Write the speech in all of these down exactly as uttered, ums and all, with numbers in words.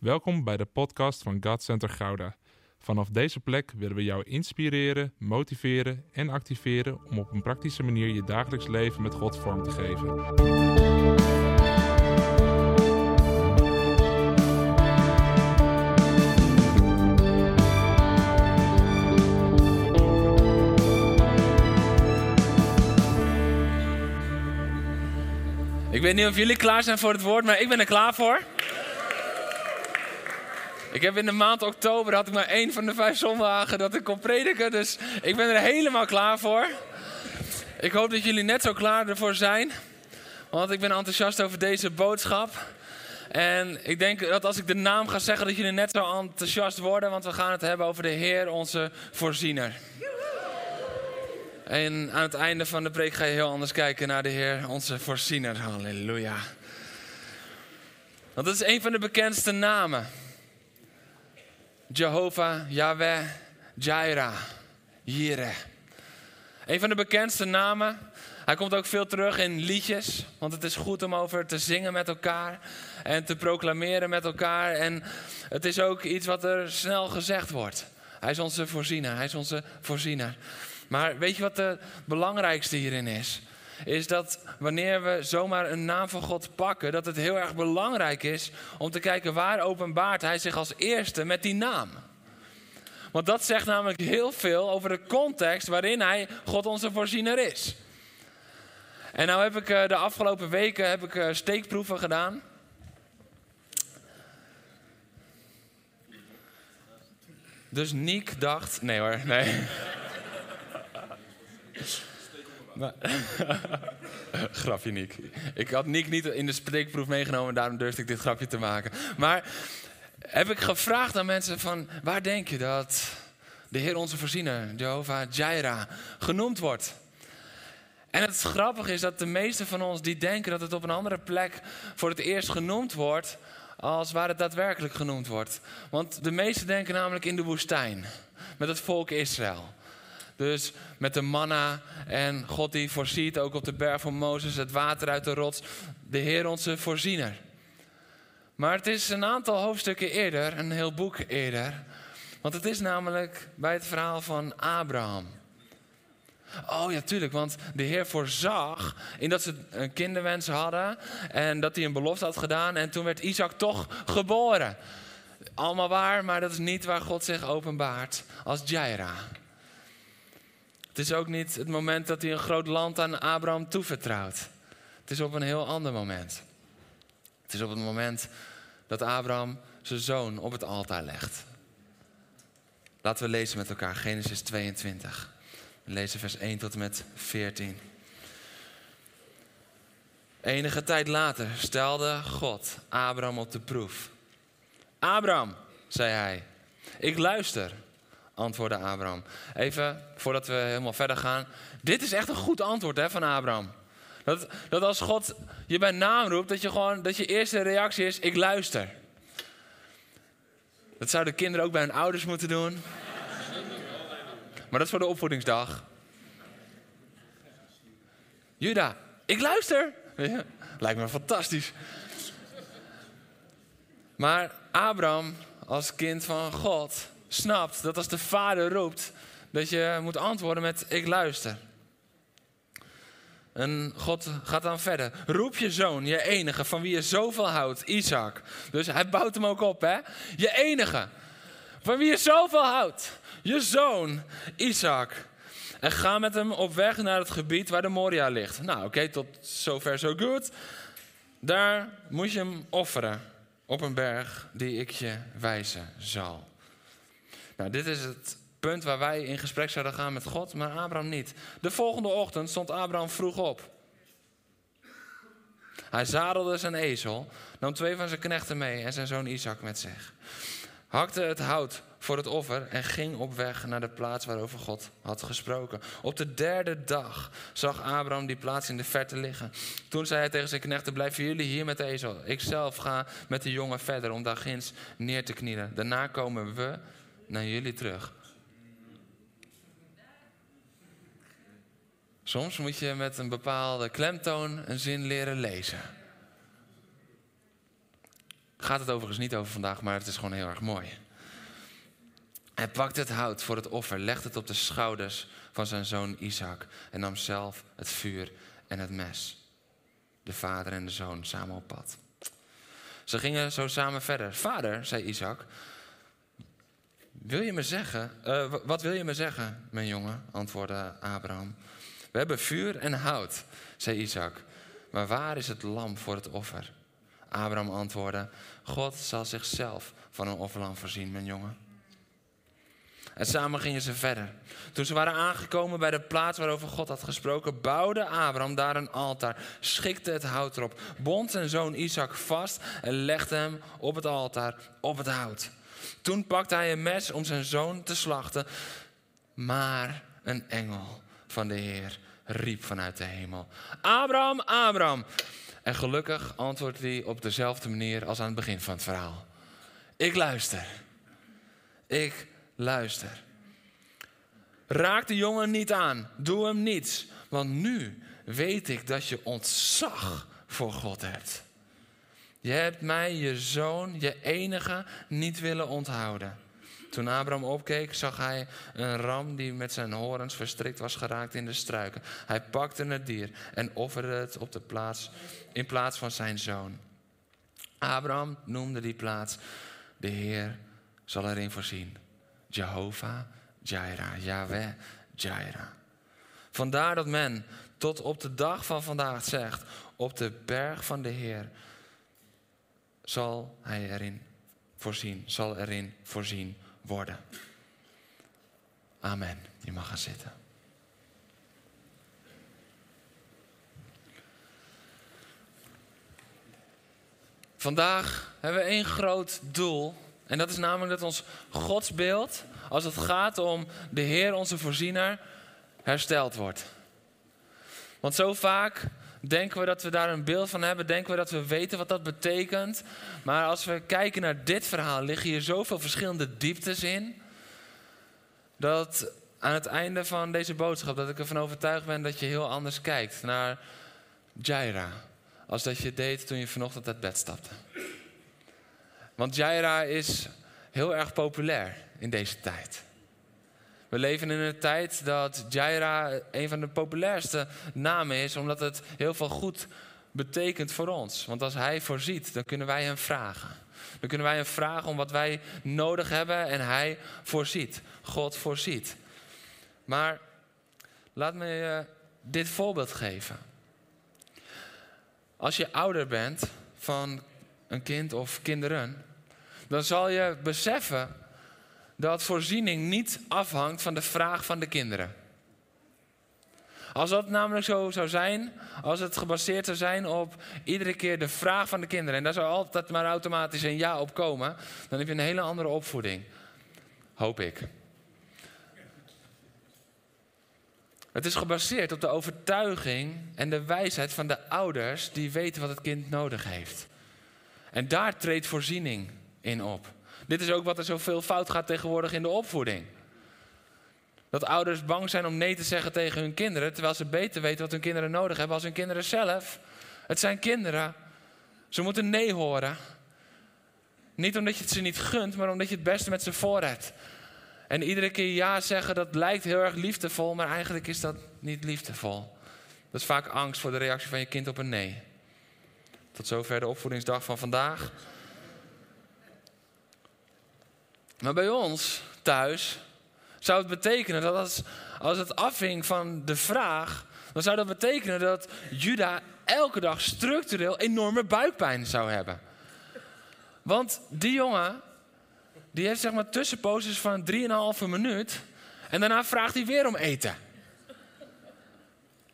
Welkom bij de podcast van God Center Gouda. Vanaf deze plek willen we jou inspireren, motiveren en activeren om op een praktische manier je dagelijks leven met God vorm te geven. Ik weet niet of jullie klaar zijn voor het woord, maar ik ben er klaar voor. Ik heb in de maand oktober, had ik maar één van de vijf zondagen dat ik kon prediken. Dus ik ben er helemaal klaar voor. Ik hoop dat jullie net zo klaar ervoor zijn. Want ik ben enthousiast over deze boodschap. En ik denk dat als ik de naam ga zeggen, dat jullie net zo enthousiast worden. Want we gaan het hebben over de Heer, onze voorziener. En aan het einde van de preek ga je heel anders kijken naar de Heer, onze voorziener. Halleluja. Want dat is een van de bekendste namen. Jehovah, Yahweh, Jireh, Jireh. Een van de bekendste namen. Hij komt ook veel terug in liedjes. Want het is goed om over te zingen met elkaar. En te proclameren met elkaar. En het is ook iets wat er snel gezegd wordt. Hij is onze voorziener. Hij is onze voorziener. Maar weet je wat de belangrijkste hierin is? Is dat wanneer we zomaar een naam van God pakken, dat het heel erg belangrijk is om te kijken waar openbaart hij zich als eerste met die naam. Want dat zegt namelijk heel veel over de context waarin hij God onze voorziener is. En nou heb ik de afgelopen weken heb ik steekproeven gedaan. Dus Niek dacht... Nee hoor, nee. Grapje, Niek. Ik had Niek niet in de spreekproef meegenomen, daarom durfde ik dit grapje te maken. Maar heb ik gevraagd aan mensen van, waar denk je dat de Heer onze voorziener, Jehovah Jireh, genoemd wordt? En het grappige is dat de meesten van ons die denken dat het op een andere plek voor het eerst genoemd wordt, als waar het daadwerkelijk genoemd wordt. Want de meesten denken namelijk in de woestijn, met het volk Israël. Dus met de manna en God die voorziet, ook op de berg van Mozes, het water uit de rots. De Heer onze voorziener. Maar het is een aantal hoofdstukken eerder, een heel boek eerder. Want het is namelijk bij het verhaal van Abraham. Oh ja, tuurlijk, want de Heer voorzag in dat ze een kinderwens hadden. En dat hij een belofte had gedaan en toen werd Isaac toch geboren. Allemaal waar, maar dat is niet waar God zich openbaart als Jireh. Het is ook niet het moment dat hij een groot land aan Abraham toevertrouwt. Het is op een heel ander moment. Het is op het moment dat Abraham zijn zoon op het altaar legt. Laten we lezen met elkaar, Genesis tweeëntwintig. We lezen vers één tot en met veertien. Enige tijd later stelde God Abraham op de proef. Abraham, zei hij, ik luister, antwoordde Abraham. Even voordat we helemaal verder gaan. Dit is echt een goed antwoord hè, van Abraham. Dat, dat als God je bij naam roept, dat je, gewoon, dat je eerste reactie is, ik luister. Dat zouden kinderen ook bij hun ouders moeten doen. Maar dat is voor de opvoedingsdag. Juda, ik luister. Ja, lijkt me fantastisch. Maar Abraham als kind van God snapt dat als de vader roept, dat je moet antwoorden met ik luister. En God gaat dan verder. Roep je zoon, je enige, van wie je zoveel houdt, Isaac. Dus hij bouwt hem ook op, hè. Je enige, van wie je zoveel houdt. Je zoon, Isaac. En ga met hem op weg naar het gebied waar de Moria ligt. Nou, oké, okay, tot zover zo goed. Daar moet je hem offeren. Op een berg die ik je wijzen zal. Nou, dit is het punt waar wij in gesprek zouden gaan met God, maar Abraham niet. De volgende ochtend stond Abraham vroeg op. Hij zadelde zijn ezel, nam twee van zijn knechten mee en zijn zoon Isaac met zich. Hakte het hout voor het offer en ging op weg naar de plaats waarover God had gesproken. Op de derde dag zag Abraham die plaats in de verte liggen. Toen zei hij tegen zijn knechten, blijven jullie hier met de ezel. Ik zelf ga met de jongen verder om daar ginds neer te knielen. Daarna komen we naar jullie terug. Soms moet je met een bepaalde klemtoon een zin leren lezen. Gaat het overigens niet over vandaag, maar het is gewoon heel erg mooi. Hij pakte het hout voor het offer, legde het op de schouders van zijn zoon Isaac en nam zelf het vuur en het mes. De vader en de zoon samen op pad. Ze gingen zo samen verder. Vader, zei Isaac, wil je me zeggen, uh, wat wil je me zeggen, mijn jongen, antwoordde Abraham. We hebben vuur en hout, zei Isaac, maar waar is het lam voor het offer? Abraham antwoordde, God zal zichzelf van een offerlam voorzien, mijn jongen. En samen gingen ze verder. Toen ze waren aangekomen bij de plaats waarover God had gesproken, bouwde Abraham daar een altaar, schikte het hout erop, bond zijn zoon Isaac vast en legde hem op het altaar, op het hout. Toen pakte hij een mes om zijn zoon te slachten, maar een engel van de Heer riep vanuit de hemel, Abraham, Abraham. En gelukkig antwoordde hij op dezelfde manier als aan het begin van het verhaal. Ik luister. Ik luister. Raak de jongen niet aan. Doe hem niets. Want nu weet ik dat je ontzag voor God hebt. Je hebt mij, je zoon, je enige, niet willen onthouden. Toen Abraham opkeek, zag hij een ram die met zijn horens verstrikt was geraakt in de struiken. Hij pakte het dier en offerde het op de plaats, in plaats van zijn zoon. Abraham noemde die plaats, de Heer zal erin voorzien. Jehovah Jireh, Yahweh Jireh. Vandaar dat men tot op de dag van vandaag zegt, op de berg van de Heer zal hij erin voorzien, zal erin voorzien worden. Amen. Je mag gaan zitten. Vandaag hebben we één groot doel. En dat is namelijk dat ons godsbeeld, als het gaat om de Heer, onze voorziener, hersteld wordt. Want zo vaak denken we dat we daar een beeld van hebben. Denken we dat we weten wat dat betekent. Maar als we kijken naar dit verhaal, liggen hier zoveel verschillende dieptes in. Dat aan het einde van deze boodschap, dat ik ervan overtuigd ben dat je heel anders kijkt naar Jireh, als dat je deed toen je vanochtend uit bed stapte. Want Jireh is heel erg populair in deze tijd. We leven in een tijd dat Jireh een van de populairste namen is, omdat het heel veel goed betekent voor ons. Want als hij voorziet, dan kunnen wij hem vragen. Dan kunnen wij hem vragen om wat wij nodig hebben en hij voorziet. God voorziet. Maar laat me je dit voorbeeld geven. Als je ouder bent van een kind of kinderen, dan zal je beseffen dat voorziening niet afhangt van de vraag van de kinderen. Als dat namelijk zo zou zijn, als het gebaseerd zou zijn op iedere keer de vraag van de kinderen, en daar zou altijd maar automatisch een ja op komen, dan heb je een hele andere opvoeding. Hoop ik. Het is gebaseerd op de overtuiging en de wijsheid van de ouders die weten wat het kind nodig heeft. En daar treedt voorziening in op. Dit is ook wat er zoveel fout gaat tegenwoordig in de opvoeding. Dat ouders bang zijn om nee te zeggen tegen hun kinderen, terwijl ze beter weten wat hun kinderen nodig hebben als hun kinderen zelf. Het zijn kinderen. Ze moeten nee horen. Niet omdat je het ze niet gunt, maar omdat je het beste met ze voor hebt. En iedere keer ja zeggen, dat lijkt heel erg liefdevol, maar eigenlijk is dat niet liefdevol. Dat is vaak angst voor de reactie van je kind op een nee. Tot zover de opvoedingsdag van vandaag. Maar bij ons thuis zou het betekenen dat als, als het afhing van de vraag, dan zou dat betekenen dat Juda elke dag structureel enorme buikpijn zou hebben. Want die jongen, die heeft zeg maar tussenposes van drieënhalve minuut en daarna vraagt hij weer om eten.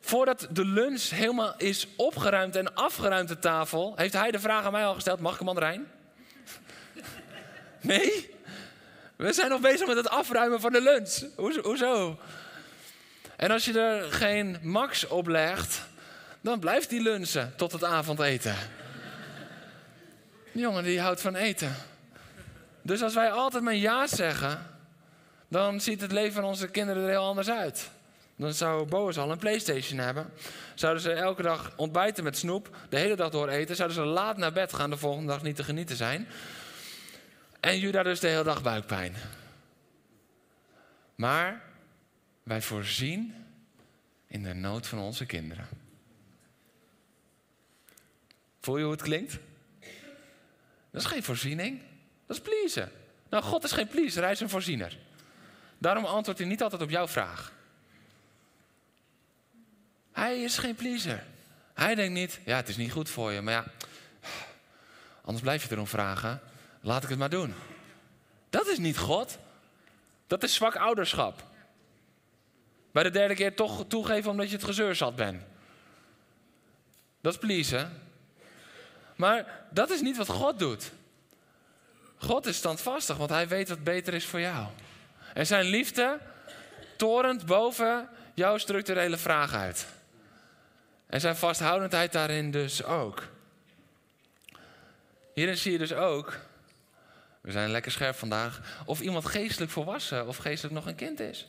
Voordat de lunch helemaal is opgeruimd en afgeruimd de tafel, heeft hij de vraag aan mij al gesteld, mag ik een mandarijn? Nee? We zijn nog bezig met het afruimen van de lunch. Hoezo? En als je er geen max op legt, dan blijft die lunchen tot het avondeten. Die jongen die houdt van eten. Dus als wij altijd maar ja zeggen, dan ziet het leven van onze kinderen er heel anders uit. Dan zou Boas al een PlayStation hebben. Zouden ze elke dag ontbijten met snoep. De hele dag door eten. Zouden ze laat naar bed gaan. De volgende dag niet te genieten zijn. En Juda dus de hele dag buikpijn. Maar wij voorzien in de nood van onze kinderen. Voel je hoe het klinkt? Dat is geen voorziening. Dat is pleasen. Nou, God is geen pleaser. Hij is een voorziener. Daarom antwoordt hij niet altijd op jouw vraag. Hij is geen pleaser. Hij denkt niet, ja, het is niet goed voor je. Maar ja, anders blijf je erom vragen. Laat ik het maar doen. Dat is niet God. Dat is zwak ouderschap. Bij de derde keer toch toegeven omdat je het gezeur zat bent. Dat is pleasen. Maar dat is niet wat God doet. God is standvastig, want hij weet wat beter is voor jou. En zijn liefde torent boven jouw structurele vraag uit. En zijn vasthoudendheid daarin dus ook. Hierin zie je dus ook, we zijn lekker scherp vandaag, of iemand geestelijk volwassen of geestelijk nog een kind is.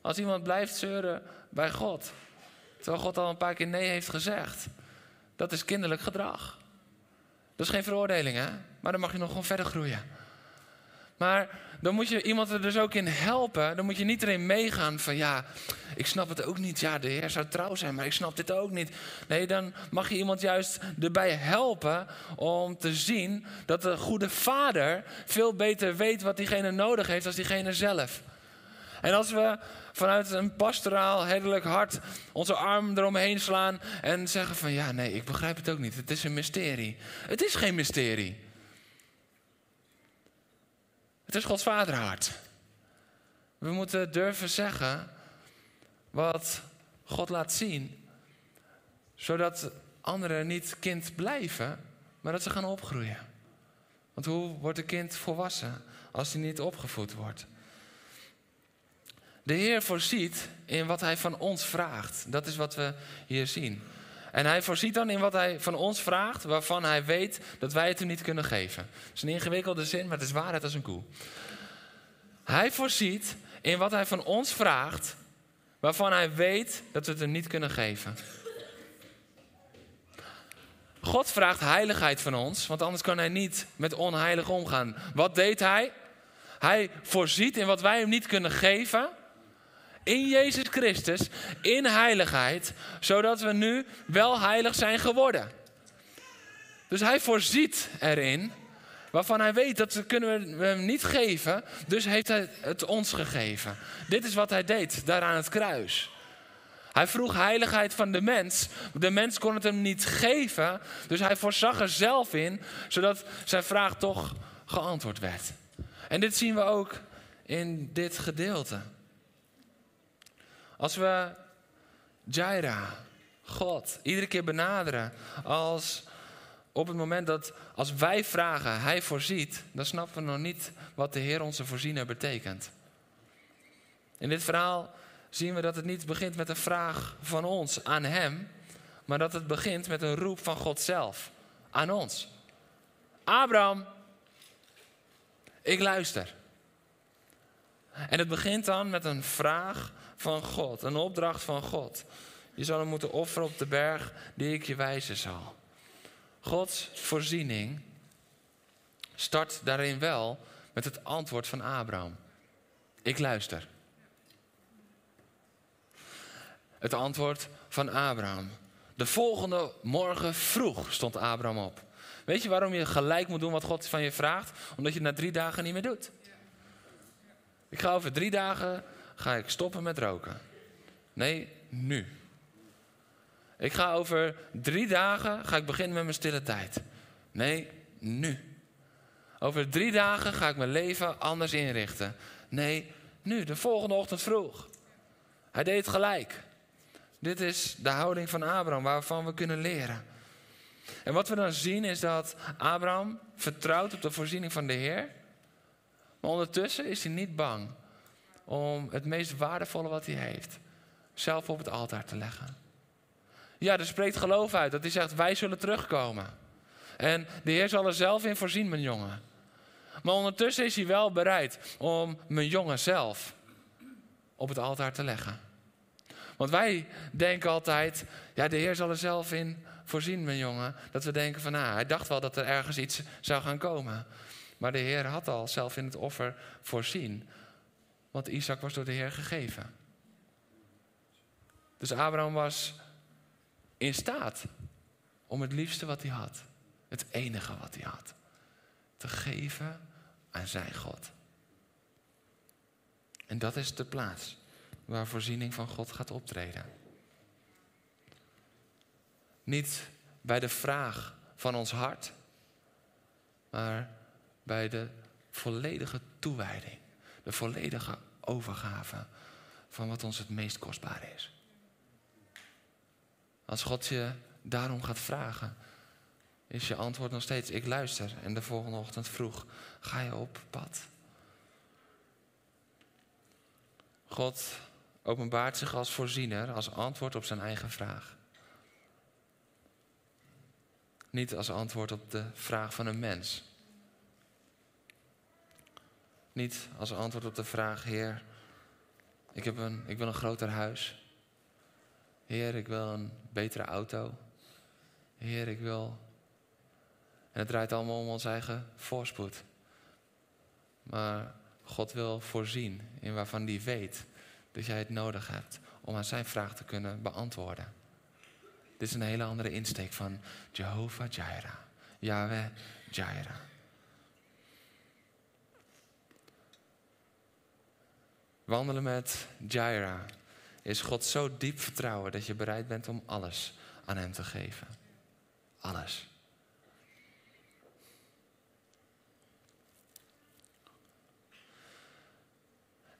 Als iemand blijft zeuren bij God, terwijl God al een paar keer nee heeft gezegd, dat is kinderlijk gedrag. Dat is geen veroordeling, hè? Maar dan mag je nog gewoon verder groeien. Maar dan moet je iemand er dus ook in helpen. Dan moet je niet erin meegaan van ja, ik snap het ook niet. Ja, de Heer zou trouw zijn, maar ik snap dit ook niet. Nee, dan mag je iemand juist erbij helpen om te zien dat de goede vader veel beter weet wat diegene nodig heeft dan diegene zelf. En als we vanuit een pastoraal, herderlijk hart onze arm eromheen slaan en zeggen van ja, nee, ik begrijp het ook niet. Het is een mysterie. Het is geen mysterie. Het is Gods vaderhart. We moeten durven zeggen wat God laat zien. Zodat anderen niet kind blijven, maar dat ze gaan opgroeien. Want hoe wordt een kind volwassen als hij niet opgevoed wordt? De Heer voorziet in wat hij van ons vraagt. Dat is wat we hier zien. En hij voorziet dan in wat hij van ons vraagt, waarvan hij weet dat wij het hem niet kunnen geven. Het is een ingewikkelde zin, maar het is waarheid als een koe. Hij voorziet in wat hij van ons vraagt, waarvan hij weet dat we het hem niet kunnen geven. God vraagt heiligheid van ons, want anders kan hij niet met onheilig omgaan. Wat deed hij? Hij voorziet in wat wij hem niet kunnen geven, in Jezus Christus, in heiligheid, zodat we nu wel heilig zijn geworden. Dus hij voorziet erin, waarvan hij weet dat kunnen we hem niet geven, dus heeft hij het ons gegeven. Dit is wat hij deed, daar aan het kruis. Hij vroeg heiligheid van de mens. De mens kon het hem niet geven, dus hij voorzag er zelf in, zodat zijn vraag toch geantwoord werd. En dit zien we ook in dit gedeelte. Als we Jireh, God, iedere keer benaderen als op het moment dat als wij vragen, hij voorziet, dan snappen we nog niet wat de Heer onze voorziener betekent. In dit verhaal zien we dat het niet begint met een vraag van ons aan hem, maar dat het begint met een roep van God zelf aan ons. Abraham, ik luister. En het begint dan met een vraag van God, een opdracht van God. Je zal hem moeten offeren op de berg die ik je wijzen zal. Gods voorziening start daarin wel met het antwoord van Abraham. Ik luister. Het antwoord van Abraham. De volgende morgen vroeg stond Abraham op. Weet je waarom je gelijk moet doen wat God van je vraagt? Omdat je het na drie dagen niet meer doet. Ik ga over drie dagen ga ik stoppen met roken. Nee, nu. Ik ga over drie dagen ga ik beginnen met mijn stille tijd. Nee, nu. Over drie dagen ga ik mijn leven anders inrichten. Nee, nu. De volgende ochtend vroeg. Hij deed het gelijk. Dit is de houding van Abraham waarvan we kunnen leren. En wat we dan zien is dat Abraham vertrouwt op de voorziening van de Heer. Maar ondertussen is hij niet bang om het meest waardevolle wat hij heeft zelf op het altaar te leggen. Ja, er spreekt geloof uit dat hij zegt, wij zullen terugkomen. En de Heer zal er zelf in voorzien, mijn jongen. Maar ondertussen is hij wel bereid om mijn jongen zelf op het altaar te leggen. Want wij denken altijd, ja, de Heer zal er zelf in voorzien, mijn jongen. Dat we denken van, ah, hij dacht wel dat er ergens iets zou gaan komen. Maar de Heer had al zelf in het offer voorzien. Want Isaac was door de Heer gegeven. Dus Abraham was in staat om het liefste wat hij had, het enige wat hij had, te geven aan zijn God. En dat is de plaats waar voorziening van God gaat optreden. Niet bij de vraag van ons hart, maar bij de volledige toewijding. De volledige overgave van wat ons het meest kostbaar is. Als God je daarom gaat vragen, is je antwoord nog steeds, ik luister. En de volgende ochtend vroeg, ga je op pad? God openbaart zich als voorziener, als antwoord op zijn eigen vraag. Niet als antwoord op de vraag van een mens. Niet als antwoord op de vraag, Heer, ik, heb een, ik wil een groter huis. Heer, ik wil een betere auto. Heer, ik wil... En het draait allemaal om ons eigen voorspoed. Maar God wil voorzien in waarvan hij weet dat jij het nodig hebt om aan zijn vraag te kunnen beantwoorden. Dit is een hele andere insteek van Jehovah Jireh. Yahweh Jireh. Wandelen met Jireh is God zo diep vertrouwen dat je bereid bent om alles aan hem te geven. Alles.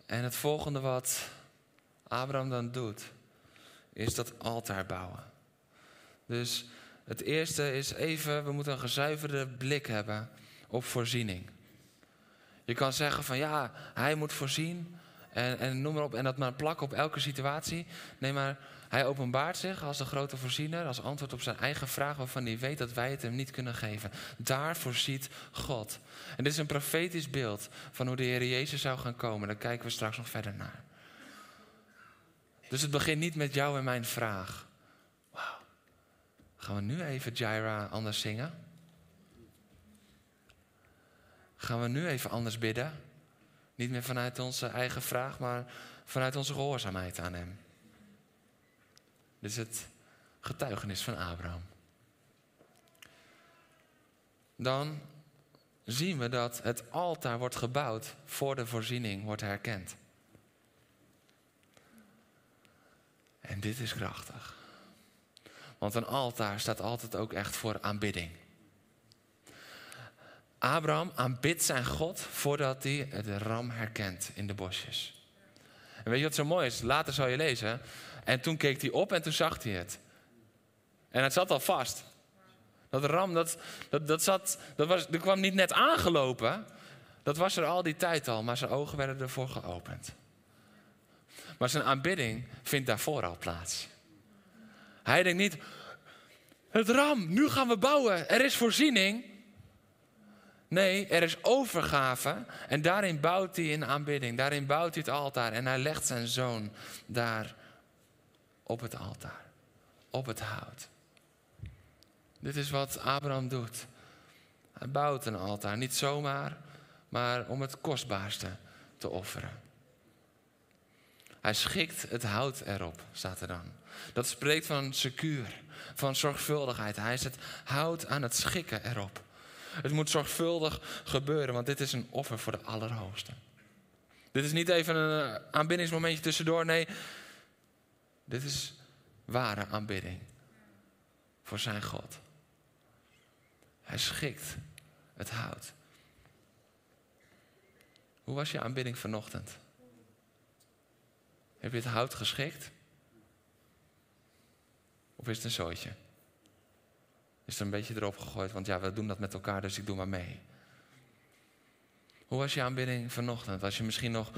En het volgende wat Abraham dan doet, is dat altaar bouwen. Dus het eerste is even, we moeten een gezuiverde blik hebben op voorziening. Je kan zeggen van ja, hij moet voorzien en, en noem maar op. En dat maar plakken op elke situatie. Nee, maar hij openbaart zich als de grote voorziener, als antwoord op zijn eigen vraag waarvan hij weet dat wij het hem niet kunnen geven. Daar voorziet God. En dit is een profetisch beeld van hoe de Heer Jezus zou gaan komen. Daar kijken we straks nog verder naar. Dus het begint niet met jou en mijn vraag. Wauw. Gaan we nu even Jireh anders zingen? Gaan we nu even anders bidden? Niet meer vanuit onze eigen vraag, maar vanuit onze gehoorzaamheid aan hem. Dit is het getuigenis van Abraham. Dan zien we dat het altaar wordt gebouwd voor de voorziening wordt herkend. En dit is krachtig. Want een altaar staat altijd ook echt voor aanbidding. Abraham aanbidt zijn God voordat hij de ram herkent in de bosjes. En weet je wat zo mooi is? Later zal je lezen. En toen keek hij op en toen zag hij het. En het zat al vast. Dat ram, dat, dat, dat, zat, dat, was, dat kwam niet net aangelopen. Dat was er al die tijd al, maar zijn ogen werden ervoor geopend. Maar zijn aanbidding vindt daarvoor al plaats. Hij denkt niet, het ram, nu gaan we bouwen. Er is voorziening. Nee, er is overgave. En daarin bouwt hij een aanbidding. Daarin bouwt hij het altaar. En hij legt zijn zoon daar op het altaar. Op het hout. Dit is wat Abraham doet. Hij bouwt een altaar. Niet zomaar, maar om het kostbaarste te offeren. Hij schikt het hout erop, staat er dan. Dat spreekt van secuur, van zorgvuldigheid. Hij is het hout aan het schikken erop. Het moet zorgvuldig gebeuren, want dit is een offer voor de Allerhoogste. Dit is niet even een aanbiddingsmomentje tussendoor, nee. Dit is ware aanbidding voor zijn God. Hij schikt het hout. Hoe was je aanbidding vanochtend? Heb je het hout geschikt? Of is het een zooitje? Is het een beetje erop gegooid? Want ja, we doen dat met elkaar, dus ik doe maar mee. Hoe was je aanbidding vanochtend? Als je misschien nog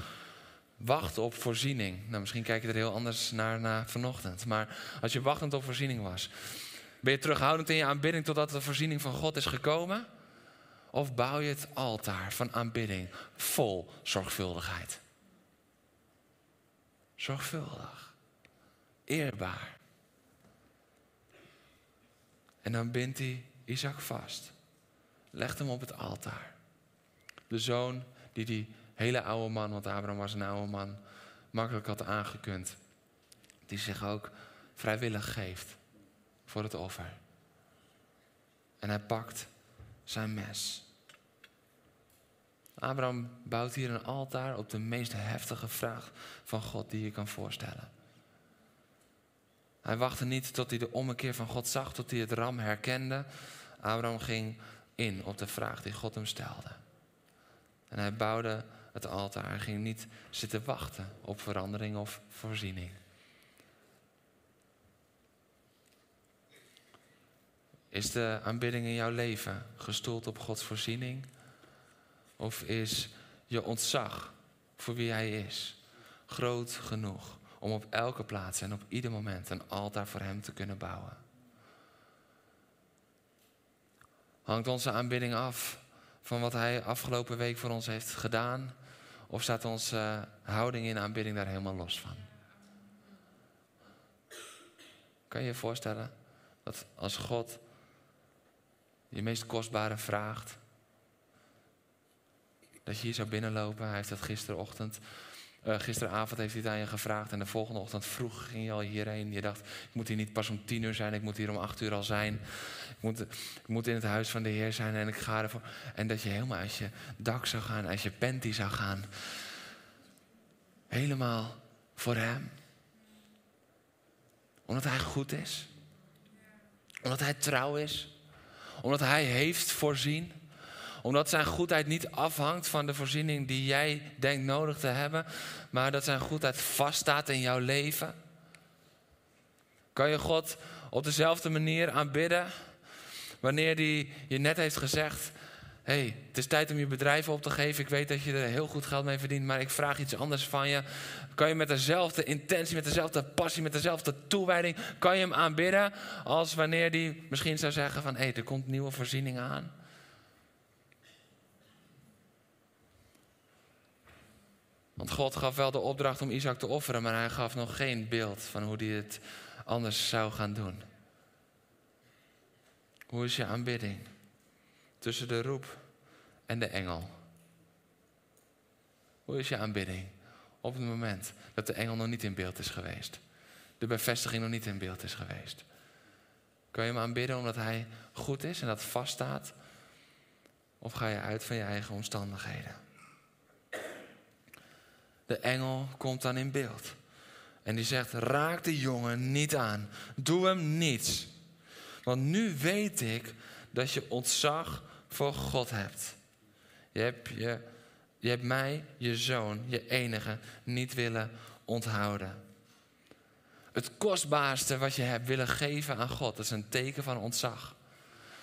wacht op voorziening. Nou, misschien kijk je er heel anders naar, naar vanochtend. Maar als je wachtend op voorziening was. Ben je terughoudend in je aanbidding totdat de voorziening van God is gekomen? Of bouw je het altaar van aanbidding vol zorgvuldigheid? zorgvuldig, eerbaar. En dan bindt hij Isaac vast. Legt hem op het altaar. De zoon die die hele oude man, want Abraham was een oude man, makkelijk had aangekund. Die zich ook vrijwillig geeft voor het offer. En hij pakt zijn mes. Abraham bouwt hier een altaar op de meest heftige vraag van God die je kan voorstellen. Hij wachtte niet tot hij de ommekeer van God zag, tot hij het ram herkende. Abraham ging in op de vraag die God hem stelde. En hij bouwde het altaar. Hij ging niet zitten wachten op verandering of voorziening. Is de aanbidding in jouw leven gestoeld op Gods voorziening? Of is je ontzag voor wie hij is groot genoeg om op elke plaats en op ieder moment een altaar voor hem te kunnen bouwen? Hangt onze aanbidding af van wat hij afgelopen week voor ons heeft gedaan? Of staat onze houding in aanbidding daar helemaal los van? Kan je je voorstellen dat als God je meest kostbare vraagt, dat je hier zou binnenlopen? Hij heeft dat gisterochtend, uh, gisteravond heeft hij het aan je gevraagd. En de volgende ochtend vroeg ging je al hierheen. Je dacht, ik moet hier niet pas om tien uur zijn. Ik moet hier om acht uur al zijn. Ik moet, ik moet in het huis van de Heer zijn. En ik ga ervoor. En dat je helemaal uit je dak zou gaan. Uit je panty zou gaan. Helemaal voor hem. Omdat hij goed is. Omdat hij trouw is. Omdat hij heeft voorzien. Omdat zijn goedheid niet afhangt van de voorziening die jij denkt nodig te hebben. Maar dat zijn goedheid vaststaat in jouw leven. Kan je God op dezelfde manier aanbidden wanneer hij je net heeft gezegd: hey, het is tijd om je bedrijf op te geven. Ik weet dat je er heel goed geld mee verdient, maar ik vraag iets anders van je. Kan je met dezelfde intentie, met dezelfde passie, met dezelfde toewijding, kan je hem aanbidden als wanneer hij misschien zou zeggen van: hey, er komt nieuwe voorziening aan. Want God gaf wel de opdracht om Isaac te offeren, maar hij gaf nog geen beeld van hoe hij het anders zou gaan doen. Hoe is je aanbidding tussen de roep en de engel? Hoe is je aanbidding op het moment dat de engel nog niet in beeld is geweest? De bevestiging nog niet in beeld is geweest? Kun je hem aanbidden omdat hij goed is en dat vaststaat? Of ga je uit van je eigen omstandigheden? De engel komt dan in beeld. En die zegt: raak de jongen niet aan. Doe hem niets. Want nu weet ik dat je ontzag voor God hebt. Je hebt, je, je hebt mij, je zoon, je enige, niet willen onthouden. Het kostbaarste wat je hebt willen geven aan God. Dat is een teken van ontzag.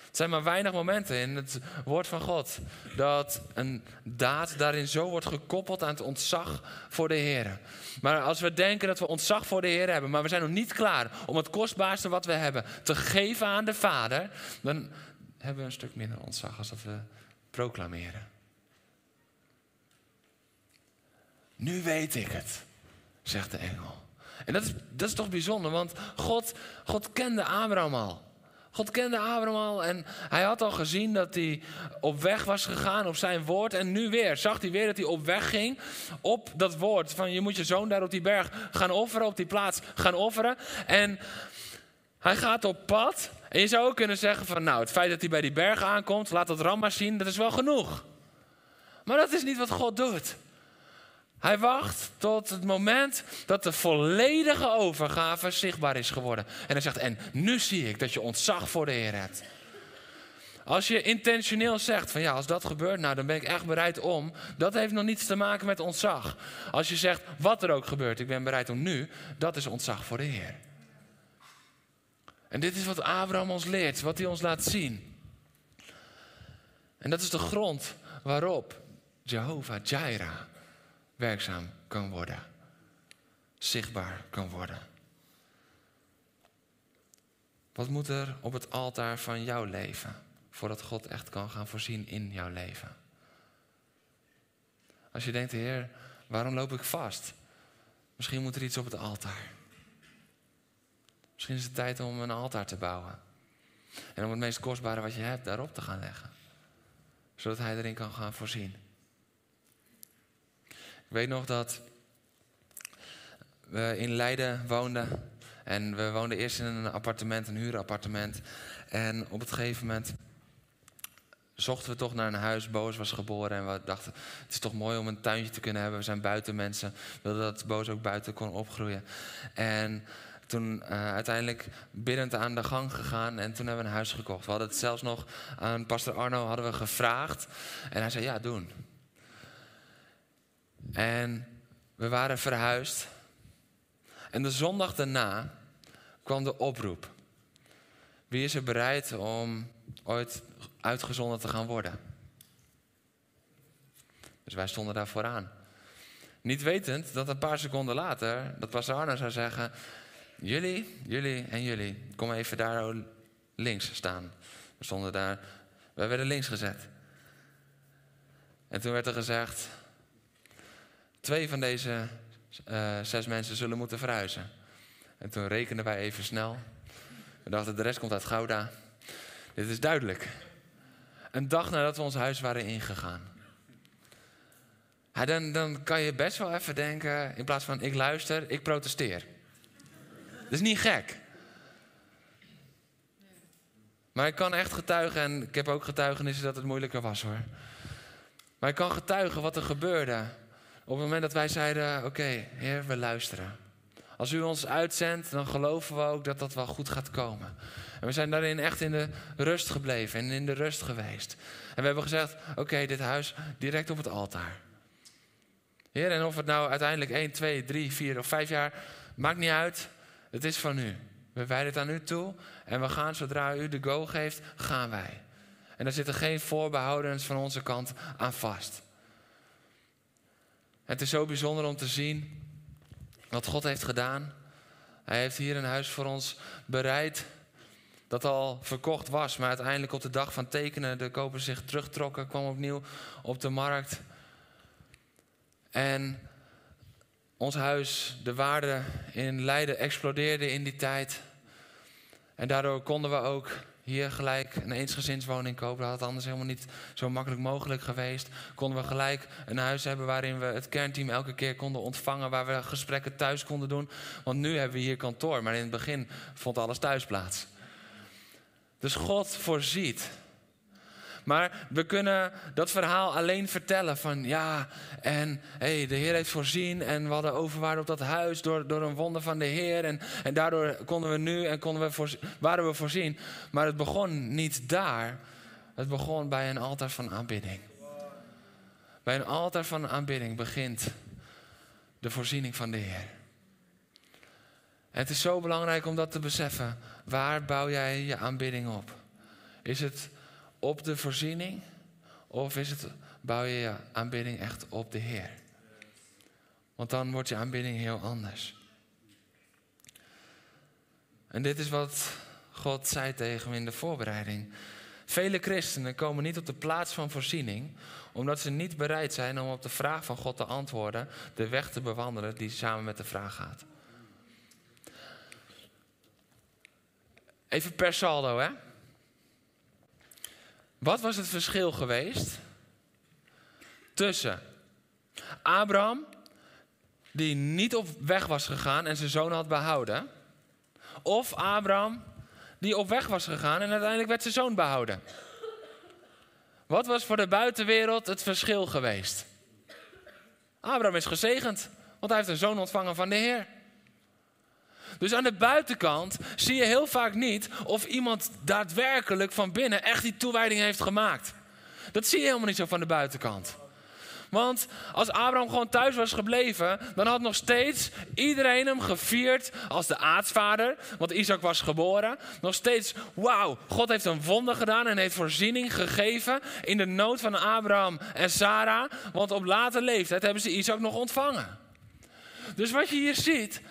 Er zijn maar weinig momenten in het woord van God dat een daad daarin zo wordt gekoppeld aan het ontzag voor de Heer. Maar als we denken dat we ontzag voor de Heer hebben, maar we zijn nog niet klaar om het kostbaarste wat we hebben te geven aan de Vader, dan hebben we een stuk minder ontzag als dat we proclameren. Nu weet ik het, zegt de engel. En dat is, dat is toch bijzonder, want God, God kende Abraham al. God kende Abraham al en hij had al gezien dat hij op weg was gegaan op zijn woord. En nu weer, zag hij weer dat hij op weg ging op dat woord. Van: je moet je zoon daar op die berg gaan offeren, op die plaats gaan offeren. En hij gaat op pad. En je zou ook kunnen zeggen van: nou, het feit dat hij bij die berg aankomt, laat dat ram maar zien, dat is wel genoeg. Maar dat is niet wat God doet. Hij wacht tot het moment dat de volledige overgave zichtbaar is geworden. En hij zegt: en nu zie ik dat je ontzag voor de Heer hebt. Als je intentioneel zegt van: ja, als dat gebeurt, nou, dan ben ik echt bereid om. Dat heeft nog niets te maken met ontzag. Als je zegt: wat er ook gebeurt, ik ben bereid om nu. Dat is ontzag voor de Heer. En dit is wat Abraham ons leert, wat hij ons laat zien. En dat is de grond waarop Jehovah Jireh werkzaam kan worden. Zichtbaar kan worden. Wat moet er op het altaar van jouw leven, voordat God echt kan gaan voorzien in jouw leven? Als je denkt: Heer, waarom loop ik vast? Misschien moet er iets op het altaar. Misschien is het tijd om een altaar te bouwen. En om het meest kostbare wat je hebt daarop te gaan leggen. Zodat hij erin kan gaan voorzien. Ik weet nog dat we in Leiden woonden. En we woonden eerst in een appartement, een huurappartement. En op het gegeven moment zochten we toch naar een huis. Boas was geboren en we dachten, het is toch mooi om een tuintje te kunnen hebben. We zijn buiten mensen. We wilden dat Boas ook buiten kon opgroeien. En toen uh, uiteindelijk biddend aan de gang gegaan en toen hebben we een huis gekocht. We hadden het zelfs nog aan pastor Arno hadden we gevraagd. En hij zei, ja, doen. En we waren verhuisd. En de zondag daarna kwam de oproep. Wie is er bereid om ooit uitgezonden te gaan worden? Dus wij stonden daar vooraan. Niet wetend dat een paar seconden later dat pastor Arno zou zeggen, jullie, jullie en jullie, kom even daar links staan. We stonden daar, wij werden links gezet. En toen werd er gezegd, twee van deze uh, zes mensen zullen moeten verhuizen. En toen rekenden wij even snel. We dachten, de rest komt uit Gouda. Dit is duidelijk. Een dag nadat we ons huis waren ingegaan. Ja, dan, dan kan je best wel even denken, in plaats van ik luister, ik protesteer. Dat is niet gek. Maar ik kan echt getuigen, en ik heb ook getuigenissen dat het moeilijker was hoor. Maar ik kan getuigen wat er gebeurde. Op het moment dat wij zeiden, oké, okay, Heer, we luisteren. Als u ons uitzendt, dan geloven we ook dat dat wel goed gaat komen. En we zijn daarin echt in de rust gebleven en in de rust geweest. En we hebben gezegd, oké, okay, dit huis direct op het altaar. Heer, en of het nou uiteindelijk één, twee, drie, vier of vijf jaar, maakt niet uit. Het is van u. We wijden het aan u toe. En we gaan, zodra u de go geeft, gaan wij. En daar zitten geen voorbehoudens van onze kant aan vast. Het is zo bijzonder om te zien wat God heeft gedaan. Hij heeft hier een huis voor ons bereid dat al verkocht was. Maar uiteindelijk op de dag van tekenen, de kopers zich terugtrokken, kwam opnieuw op de markt. En ons huis, de waarde in Leiden explodeerde in die tijd. En daardoor konden we ook hier gelijk een eensgezinswoning kopen. Dat had anders helemaal niet zo makkelijk mogelijk geweest. Konden we gelijk een huis hebben waarin we het kernteam elke keer konden ontvangen. Waar we gesprekken thuis konden doen. Want nu hebben we hier kantoor. Maar in het begin vond alles thuis plaats. Dus God voorziet. Maar we kunnen dat verhaal alleen vertellen van ja, en hey, de Heer heeft voorzien en we hadden overwaarde op dat huis door, door een wonder van de Heer. En, en daardoor konden we nu en konden we voorzien, waren we voorzien. Maar het begon niet daar. Het begon bij een altaar van aanbidding. Bij een altaar van aanbidding begint de voorziening van de Heer. En het is zo belangrijk om dat te beseffen. Waar bouw jij je aanbidding op? Is het op de voorziening? Of is het, bouw je je aanbidding echt op de Heer? Want dan wordt je aanbidding heel anders. En dit is wat God zei tegen me in de voorbereiding. Vele christenen komen niet op de plaats van voorziening, omdat ze niet bereid zijn om op de vraag van God te antwoorden, de weg te bewandelen die samen met de vraag gaat. Even per saldo, hè? Wat was het verschil geweest tussen Abraham, die niet op weg was gegaan en zijn zoon had behouden, of Abraham, die op weg was gegaan en uiteindelijk werd zijn zoon behouden? Wat was voor de buitenwereld het verschil geweest? Abraham is gezegend, want hij heeft een zoon ontvangen van de Heer. Dus aan de buitenkant zie je heel vaak niet of iemand daadwerkelijk van binnen echt die toewijding heeft gemaakt. Dat zie je helemaal niet zo van de buitenkant. Want als Abraham gewoon thuis was gebleven, dan had nog steeds iedereen hem gevierd als de aartsvader. Want Isaac was geboren. Nog steeds, wauw, God heeft een wonder gedaan en heeft voorziening gegeven in de nood van Abraham en Sarah. Want op late leeftijd hebben ze Isaac nog ontvangen. Dus wat je hier ziet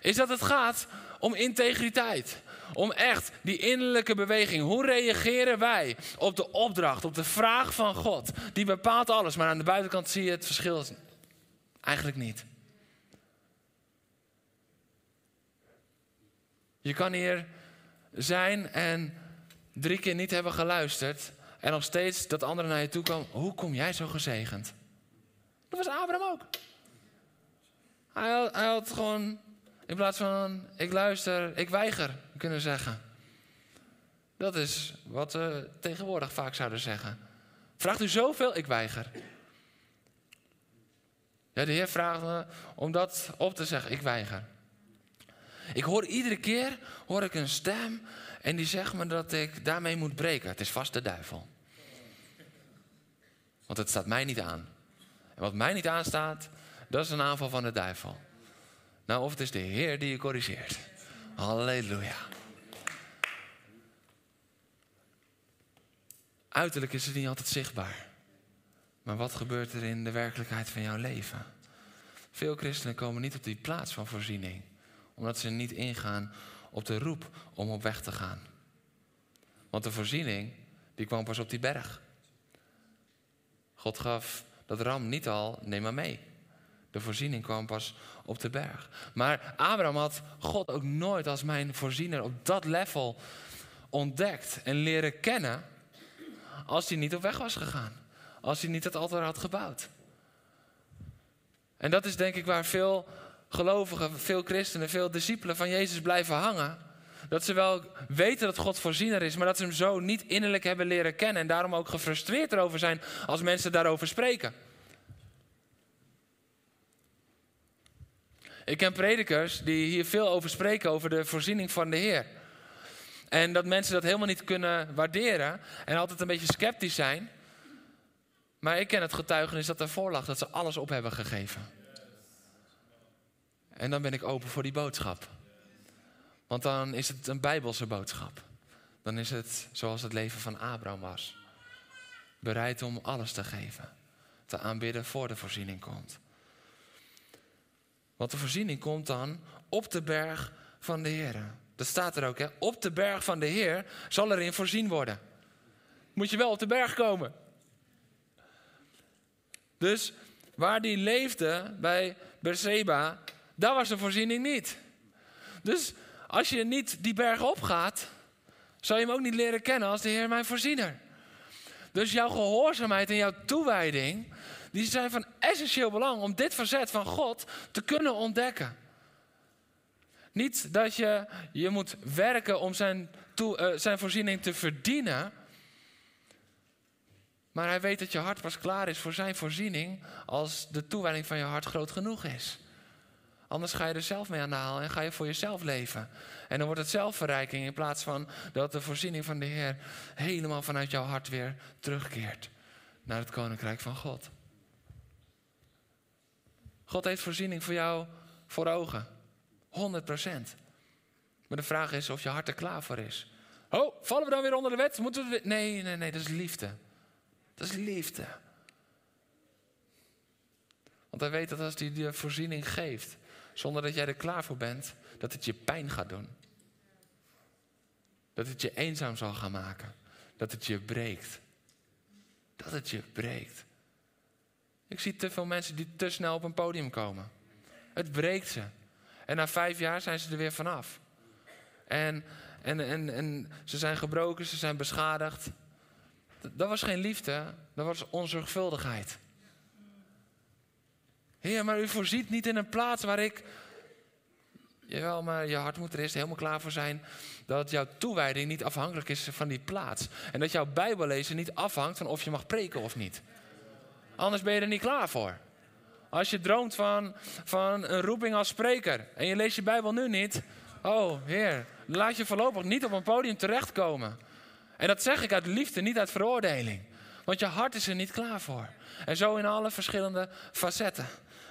is dat het gaat om integriteit. Om echt die innerlijke beweging. Hoe reageren wij op de opdracht, op de vraag van God? Die bepaalt alles, maar aan de buitenkant zie je het verschil eigenlijk niet. Je kan hier zijn en drie keer niet hebben geluisterd. En nog steeds dat anderen naar je toe komen. Hoe kom jij zo gezegend? Dat was Abraham ook. Hij had, hij had gewoon, in plaats van ik luister, ik weiger kunnen zeggen. Dat is wat we tegenwoordig vaak zouden zeggen. Vraagt u zoveel, ik weiger. Ja, de Heer vraagt me om dat op te zeggen, ik weiger. Ik hoor iedere keer hoor ik een stem en die zegt me dat ik daarmee moet breken. Het is vast de duivel. Want het staat mij niet aan. En wat mij niet aanstaat, dat is een aanval van de duivel. Nou, of het is de Heer die je corrigeert. Halleluja. Uiterlijk is het niet altijd zichtbaar. Maar wat gebeurt er in de werkelijkheid van jouw leven? Veel christenen komen niet op die plaats van voorziening. Omdat ze niet ingaan op de roep om op weg te gaan. Want de voorziening, die kwam pas op die berg. God gaf dat ram niet al, neem maar mee. De voorziening kwam pas op de berg. Maar Abraham had God ook nooit als mijn voorziener op dat level ontdekt en leren kennen, als hij niet op weg was gegaan. Als hij niet het altaar had gebouwd. En dat is denk ik waar veel gelovigen, veel christenen, veel discipelen van Jezus blijven hangen. Dat ze wel weten dat God voorziener is, maar dat ze hem zo niet innerlijk hebben leren kennen. En daarom ook gefrustreerd erover zijn als mensen daarover spreken. Ik ken predikers die hier veel over spreken, over de voorziening van de Heer. En dat mensen dat helemaal niet kunnen waarderen en altijd een beetje sceptisch zijn. Maar ik ken het getuigenis dat daarvoor lag, dat ze alles op hebben gegeven. En dan ben ik open voor die boodschap. Want dan is het een Bijbelse boodschap. Dan is het zoals het leven van Abraham was. Bereid om alles te geven. Te aanbidden voor de voorziening komt. Want de voorziening komt dan op de berg van de Heer. Dat staat er ook, hè? Op de berg van de Heer zal erin voorzien worden. Moet je wel op de berg komen. Dus waar die leefde bij Beerseba, daar was de voorziening niet. Dus als je niet die berg opgaat, zal je hem ook niet leren kennen als de Heer mijn voorziener. Dus jouw gehoorzaamheid en jouw toewijding, die zijn van essentieel belang om dit facet van God te kunnen ontdekken. Niet dat je je moet werken om zijn, toe, uh, zijn voorziening te verdienen. Maar hij weet dat je hart pas klaar is voor zijn voorziening als de toewijding van je hart groot genoeg is. Anders ga je er zelf mee aan de haal en ga je voor jezelf leven. En dan wordt het zelfverrijking in plaats van dat de voorziening van de Heer helemaal vanuit jouw hart weer terugkeert naar het Koninkrijk van God. God heeft voorziening voor jou voor ogen. honderd procent. Maar de vraag is of je hart er klaar voor is. Oh, vallen we dan weer onder de wet? Moeten we weer... Nee, nee, nee, dat is liefde. Dat is liefde. Want hij weet dat als hij de voorziening geeft, zonder dat jij er klaar voor bent, dat het je pijn gaat doen. Dat het je eenzaam zal gaan maken. Dat het je breekt. Dat het je breekt. Ik zie te veel mensen die te snel op een podium komen. Het breekt ze. En na vijf jaar zijn ze er weer vanaf. En, en, en, en ze zijn gebroken, ze zijn beschadigd. Dat was geen liefde, dat was onzorgvuldigheid. Heer, maar u voorziet niet in een plaats waar ik... Jawel, maar je hart moet er eerst helemaal klaar voor zijn dat jouw toewijding niet afhankelijk is van die plaats. En dat jouw Bijbellezen niet afhangt van of je mag preken of niet. Anders ben je er niet klaar voor. Als je droomt van, van een roeping als spreker en je leest je Bijbel nu niet. Oh, Heer, laat je voorlopig niet op een podium terechtkomen. En dat zeg ik uit liefde, niet uit veroordeling. Want je hart is er niet klaar voor. En zo in alle verschillende facetten.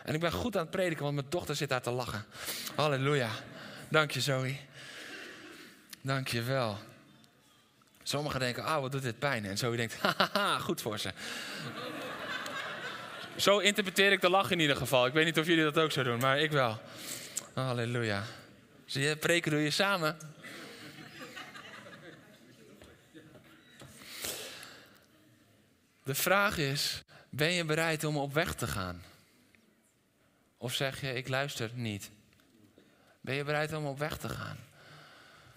En ik ben goed aan het prediken, want mijn dochter zit daar te lachen. Halleluja. Dank je, Zoe. Dank je wel. Sommigen denken, ah, oh, wat doet dit pijn. En Zoe denkt, haha, goed voor ze. Zo interpreteer ik de lach in ieder geval. Ik weet niet of jullie dat ook zo doen, maar ik wel. Halleluja. Zie je, preken doe je samen. De vraag is, ben je bereid om op weg te gaan? Of zeg je, ik luister niet. Ben je bereid om op weg te gaan?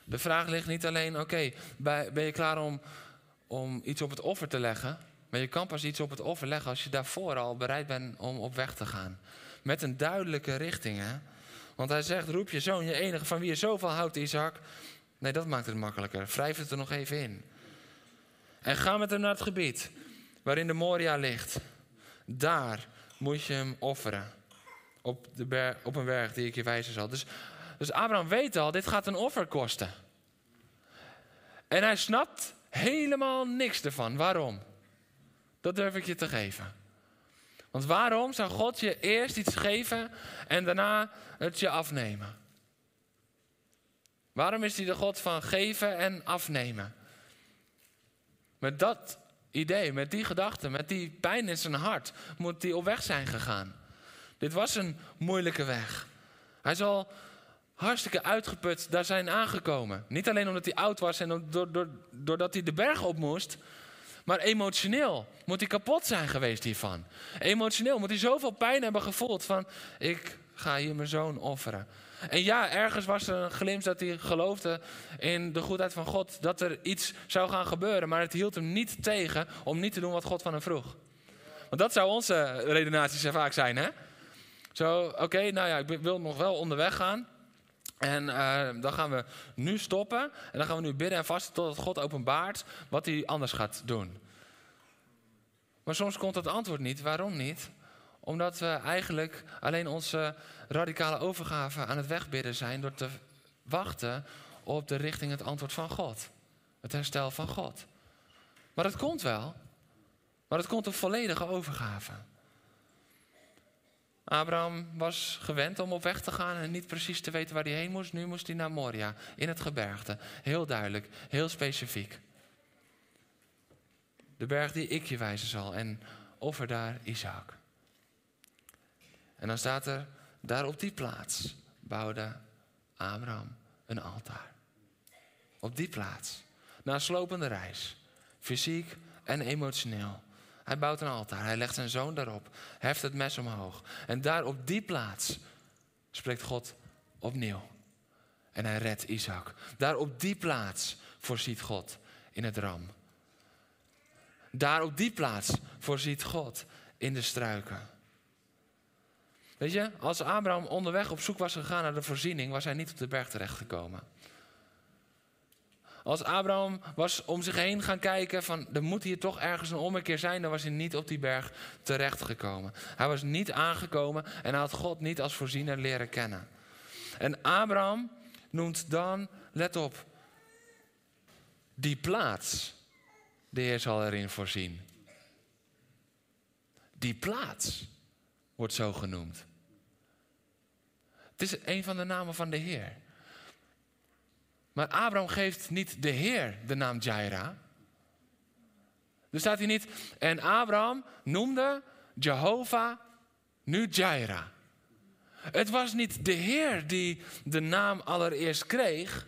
De vraag ligt niet alleen, oké, okay, ben je klaar om, om iets op het offer te leggen? Maar je kan pas iets op het offer leggen als je daarvoor al bereid bent om op weg te gaan. Met een duidelijke richting, hè? Want hij zegt, roep je zoon, je enige van wie je zoveel houdt, Isaac. Nee, dat maakt het makkelijker. Wrijf het er nog even in. En ga met hem naar het gebied waarin de Moria ligt. Daar moet je hem offeren. Op, de berg, op een berg die ik je wijzen zal. Dus, dus Abraham weet al, dit gaat een offer kosten. En hij snapt helemaal niks ervan. Waarom? Dat durf ik je te geven. Want waarom zou God je eerst iets geven en daarna het je afnemen? Waarom is hij de God van geven en afnemen? Met dat idee, met die gedachte, met die pijn in zijn hart moet hij op weg zijn gegaan. Dit was een moeilijke weg. Hij is al hartstikke uitgeput daar zijn aangekomen. Niet alleen omdat hij oud was en doordat hij de berg op moest, maar emotioneel moet hij kapot zijn geweest hiervan. Emotioneel moet hij zoveel pijn hebben gevoeld van, ik ga hier mijn zoon offeren. En ja, ergens was er een glimp dat hij geloofde in de goedheid van God, dat er iets zou gaan gebeuren. Maar het hield hem niet tegen om niet te doen wat God van hem vroeg. Want dat zou onze redenaties er vaak zijn, hè? Zo, oké, okay, nou ja, ik wil nog wel onderweg gaan. En uh, dan gaan we nu stoppen. En dan gaan we nu bidden en vasten totdat God openbaart wat hij anders gaat doen. Maar soms komt dat antwoord niet. Waarom niet? Omdat we eigenlijk alleen onze radicale overgave aan het wegbidden zijn door te wachten op de richting, het antwoord van God. Het herstel van God. Maar het komt wel. Maar het komt een volledige overgave. Abraham was gewend om op weg te gaan en niet precies te weten waar hij heen moest. Nu moest hij naar Moria, in het gebergte. Heel duidelijk, heel specifiek. De berg die ik je wijzen zal en offer daar Isaac. En dan staat er, daar op die plaats bouwde Abraham een altaar. Op die plaats, na een slopende reis, fysiek en emotioneel. Hij bouwt een altaar, hij legt zijn zoon daarop, heft het mes omhoog. En daar op die plaats spreekt God opnieuw. En hij redt Isaac. Daar op die plaats voorziet God in het ram. Daar op die plaats voorziet God in de struiken. Weet je, als Abraham onderweg op zoek was gegaan naar de voorziening, was hij niet op de berg terechtgekomen. Als Abraham was om zich heen gaan kijken van, er moet hier toch ergens een ommekeer zijn, dan was hij niet op die berg terechtgekomen. Hij was niet aangekomen en hij had God niet als voorziener leren kennen. En Abraham noemt dan, let op, die plaats, de Heer zal erin voorzien. Die plaats wordt zo genoemd. Het is een van de namen van de Heer. Maar Abraham geeft niet de Heer de naam Jireh. Er staat hier niet, en Abraham noemde Jehovah nu Jireh. Het was niet de Heer die de naam allereerst kreeg.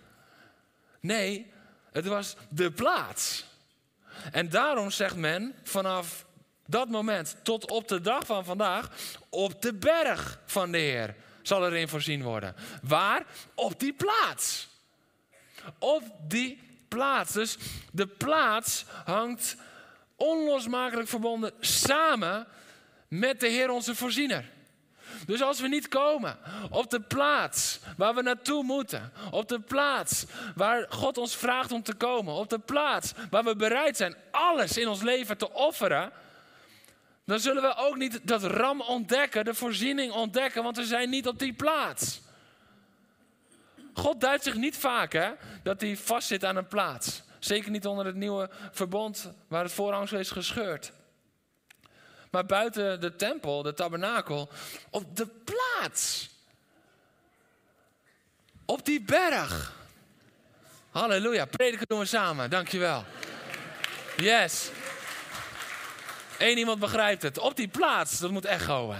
Nee, het was de plaats. En daarom zegt men vanaf dat moment tot op de dag van vandaag, op de berg van de Heer zal erin voorzien worden. Waar? Op die plaats. Op die plaats. Dus de plaats hangt onlosmakelijk verbonden samen met de Heer onze voorziener. Dus als we niet komen op de plaats waar we naartoe moeten, op de plaats waar God ons vraagt om te komen, op de plaats waar we bereid zijn alles in ons leven te offeren, dan zullen we ook niet dat ram ontdekken, de voorziening ontdekken, want we zijn niet op die plaats. God duidt zich niet vaak, hè, dat hij vastzit aan een plaats. Zeker niet onder het nieuwe verbond waar het voorhangsel is gescheurd. Maar buiten de tempel, de tabernakel, op de plaats. Op die berg. Halleluja, prediken doen we samen, dankjewel. Yes. Eén iemand begrijpt het. Op die plaats, dat moet echoen.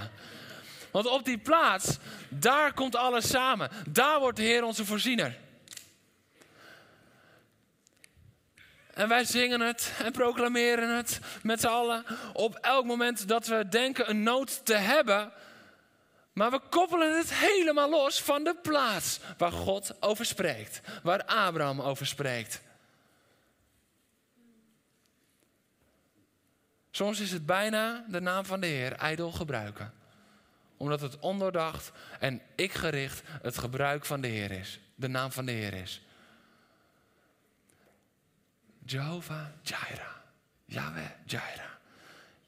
Want op die plaats, daar komt alles samen. Daar wordt de Heer onze voorziener. En wij zingen het en proclameren het met z'n allen. Op elk moment dat we denken een nood te hebben. Maar we koppelen het helemaal los van de plaats waar God over spreekt. Waar Abraham over spreekt. Soms is het bijna de naam van de Heer ijdel gebruiken. Omdat het ondoordacht en ikgericht het gebruik van de Heer is. De naam van de Heer is. Jehovah Jireh, Yahweh Jireh,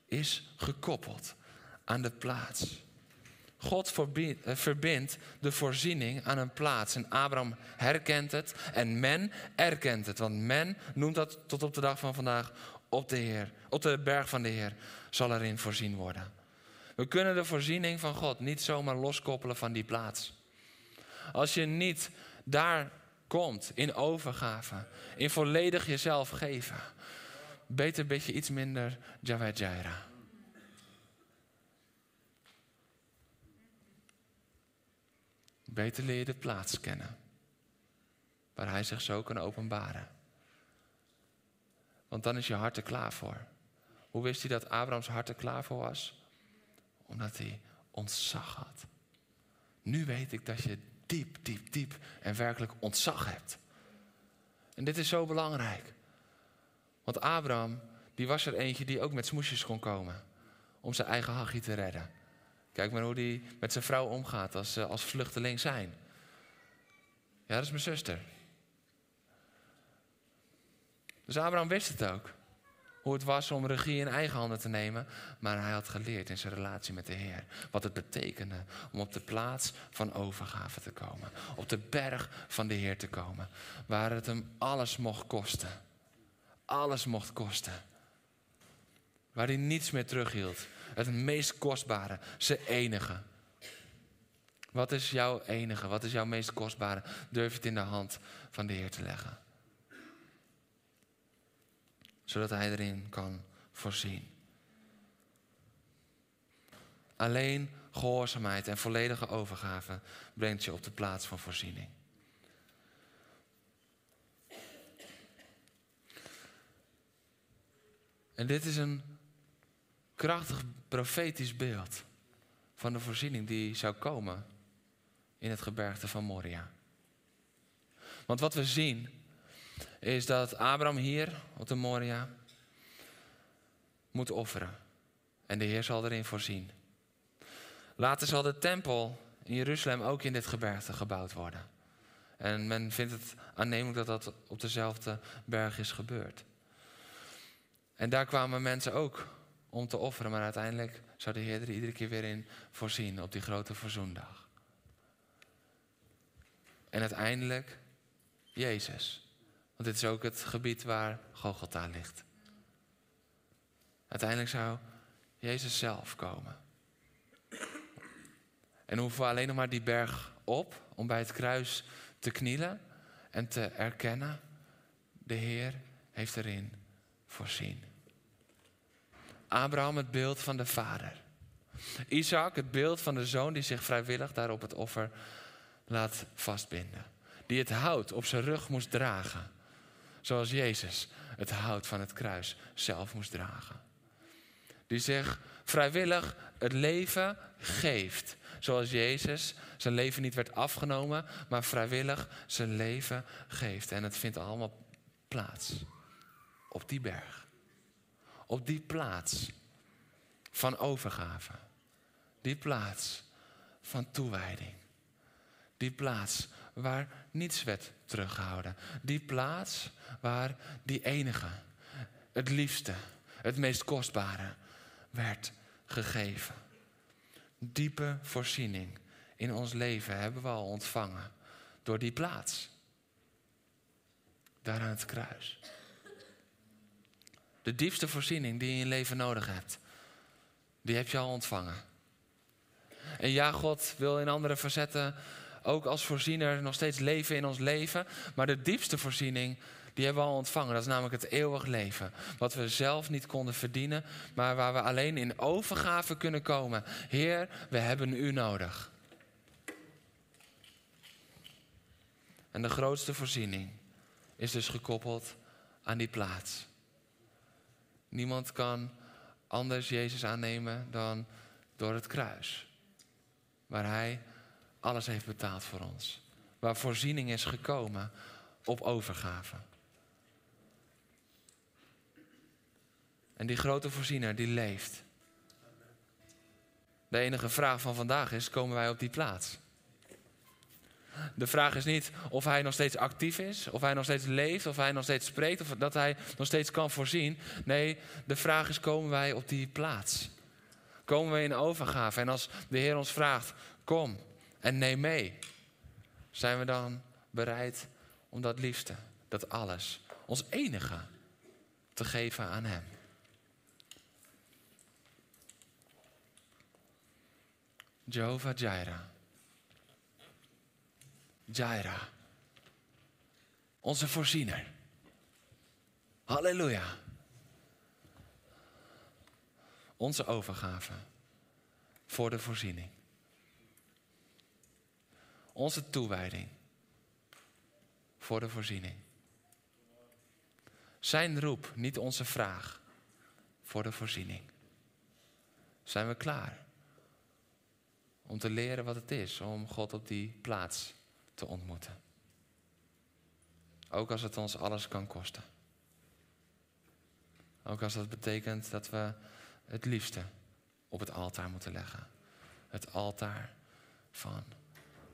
is gekoppeld aan de plaats. God verbindt de voorziening aan een plaats. En Abraham herkent het en men erkent het. Want men noemt dat tot op de dag van vandaag op de Heer. Op de berg van de Heer zal erin voorzien worden. We kunnen de voorziening van God niet zomaar loskoppelen van die plaats. Als je niet daar komt in overgave, in volledig jezelf geven, beter een beetje iets minder Yahweh Jireh. Beter leer je de plaats kennen waar hij zich zo kan openbaren. Want dan is je hart er klaar voor. Hoe wist hij dat Abrahams hart er klaar voor was? Omdat hij ontzag had. Nu weet ik dat je diep, diep, diep en werkelijk ontzag hebt. En dit is zo belangrijk. Want Abraham, die was er eentje die ook met smoesjes kon komen. Om zijn eigen hachie te redden. Kijk maar hoe hij met zijn vrouw omgaat als, als vluchteling zijn. Ja, dat is mijn zuster. Dus Abraham wist het ook. Hoe het was om regie in eigen handen te nemen. Maar hij had geleerd in zijn relatie met de Heer. Wat het betekende om op de plaats van overgave te komen. Op de berg van de Heer te komen. Waar het hem alles mocht kosten. Alles mocht kosten. Waar hij niets meer terughield. Het meest kostbare, zijn enige. Wat is jouw enige? Wat is jouw meest kostbare? Durf het in de hand van de Heer te leggen. Zodat hij erin kan voorzien. Alleen gehoorzaamheid en volledige overgave brengt je op de plaats van voorziening. En dit is een krachtig profetisch beeld van de voorziening die zou komen in het gebergte van Moria. Want wat we zien is dat Abraham hier op de Moria moet offeren. En de Heer zal erin voorzien. Later zal de tempel in Jeruzalem ook in dit gebergte gebouwd worden. En men vindt het aannemelijk dat dat op dezelfde berg is gebeurd. En daar kwamen mensen ook om te offeren. Maar uiteindelijk zou de Heer er iedere keer weer in voorzien op die grote verzoendag. En uiteindelijk Jezus. Want dit is ook het gebied waar Golgotha ligt. Uiteindelijk zou Jezus zelf komen. En hoeven we alleen nog maar die berg op om bij het kruis te knielen en te erkennen. De Heer heeft erin voorzien. Abraham het beeld van de vader. Isaac het beeld van de zoon die zich vrijwillig daarop het offer laat vastbinden. Die het hout op zijn rug moest dragen. Zoals Jezus het hout van het kruis zelf moest dragen. Die zich vrijwillig het leven geeft. Zoals Jezus zijn leven niet werd afgenomen, maar vrijwillig zijn leven geeft. En het vindt allemaal plaats. Op die berg. Op die plaats van overgave. Die plaats van toewijding. Die plaats waar niets werd teruggehouden. Die plaats waar die enige, het liefste, het meest kostbare werd gegeven. Diepe voorziening in ons leven hebben we al ontvangen. Door die plaats. Daar aan het kruis. De diepste voorziening die je in je leven nodig hebt. Die heb je al ontvangen. En ja, God wil in andere facetten ook als voorziener nog steeds leven in ons leven. Maar de diepste voorziening, die hebben we al ontvangen. Dat is namelijk het eeuwig leven. Wat we zelf niet konden verdienen. Maar waar we alleen in overgave kunnen komen. Heer, we hebben u nodig. En de grootste voorziening is dus gekoppeld aan die plaats. Niemand kan anders Jezus aannemen dan door het kruis. waar hij alles heeft betaald voor ons. Waar voorziening is gekomen op overgave. En die grote voorziener, die leeft. De enige vraag van vandaag is, komen wij op die plaats? De vraag is niet of hij nog steeds actief is, of hij nog steeds leeft, of hij nog steeds spreekt, of dat hij nog steeds kan voorzien. Nee, de vraag is, komen wij op die plaats? Komen we in overgave? En als de Heer ons vraagt, kom en neem mee. Zijn we dan bereid om dat liefste, dat alles, ons enige, te geven aan hem? Jehovah Jireh. Jireh. Onze voorziener. Halleluja. Onze overgave voor de voorziening. Onze toewijding voor de voorziening. Zijn roep, niet onze vraag, voor de voorziening. Zijn we klaar om te leren wat het is om God op die plaats te ontmoeten? Ook als het ons alles kan kosten. Ook als dat betekent dat we het liefste op het altaar moeten leggen. Het altaar van